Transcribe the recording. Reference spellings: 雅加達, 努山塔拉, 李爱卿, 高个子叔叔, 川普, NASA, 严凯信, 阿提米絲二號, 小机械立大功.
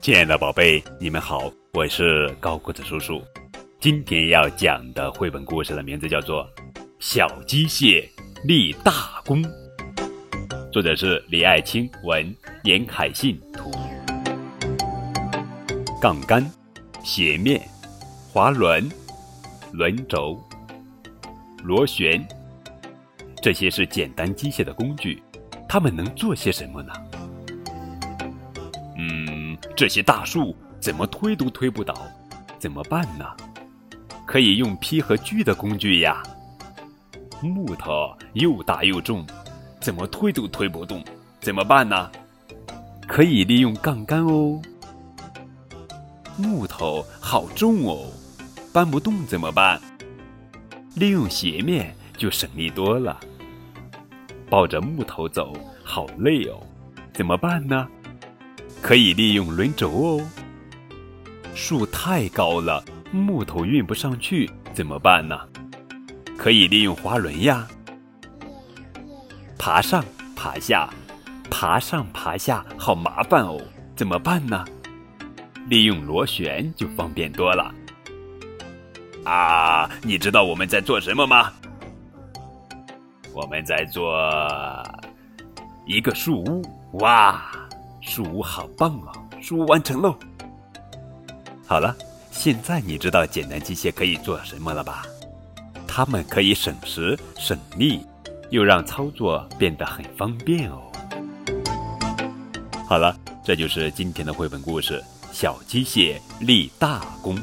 亲爱的宝贝，你们好，我是高个子叔叔。今天要讲的绘本故事的名字叫做《小机械立大功》，作者是李爱卿文，严凯信图。杠杆、斜面、滑轮、轮轴、螺旋，这些是简单机械的工具，它们能做些什么呢？这些大树怎么推都推不倒，怎么办呢？可以用劈和锯的工具呀。木头又大又重，怎么推都推不动，怎么办呢？可以利用杠杆哦。木头好重哦，搬不动怎么办？利用斜面就省力多了。抱着木头走好累哦，怎么办呢？可以利用轮轴哦。树太高了，木头运不上去，怎么办呢？可以利用滑轮呀。爬上爬下，爬上爬下，好麻烦哦，怎么办呢？利用螺旋就方便多了。啊，你知道我们在做什么吗？我们在做一个树屋。哇，树屋好棒哦！树屋完成喽。好了，现在你知道简单机械可以做什么了吧？它们可以省时省力，又让操作变得很方便哦。好了，这就是今天的绘本故事《小机械立大功》。